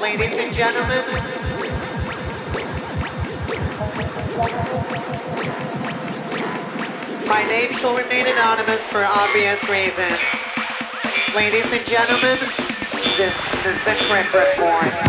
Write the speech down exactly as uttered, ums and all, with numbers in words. Ladies, ladies and gentlemen. My name shall remain anonymous for obvious reasons. Ladies and gentlemen, this is the Shrimp Report.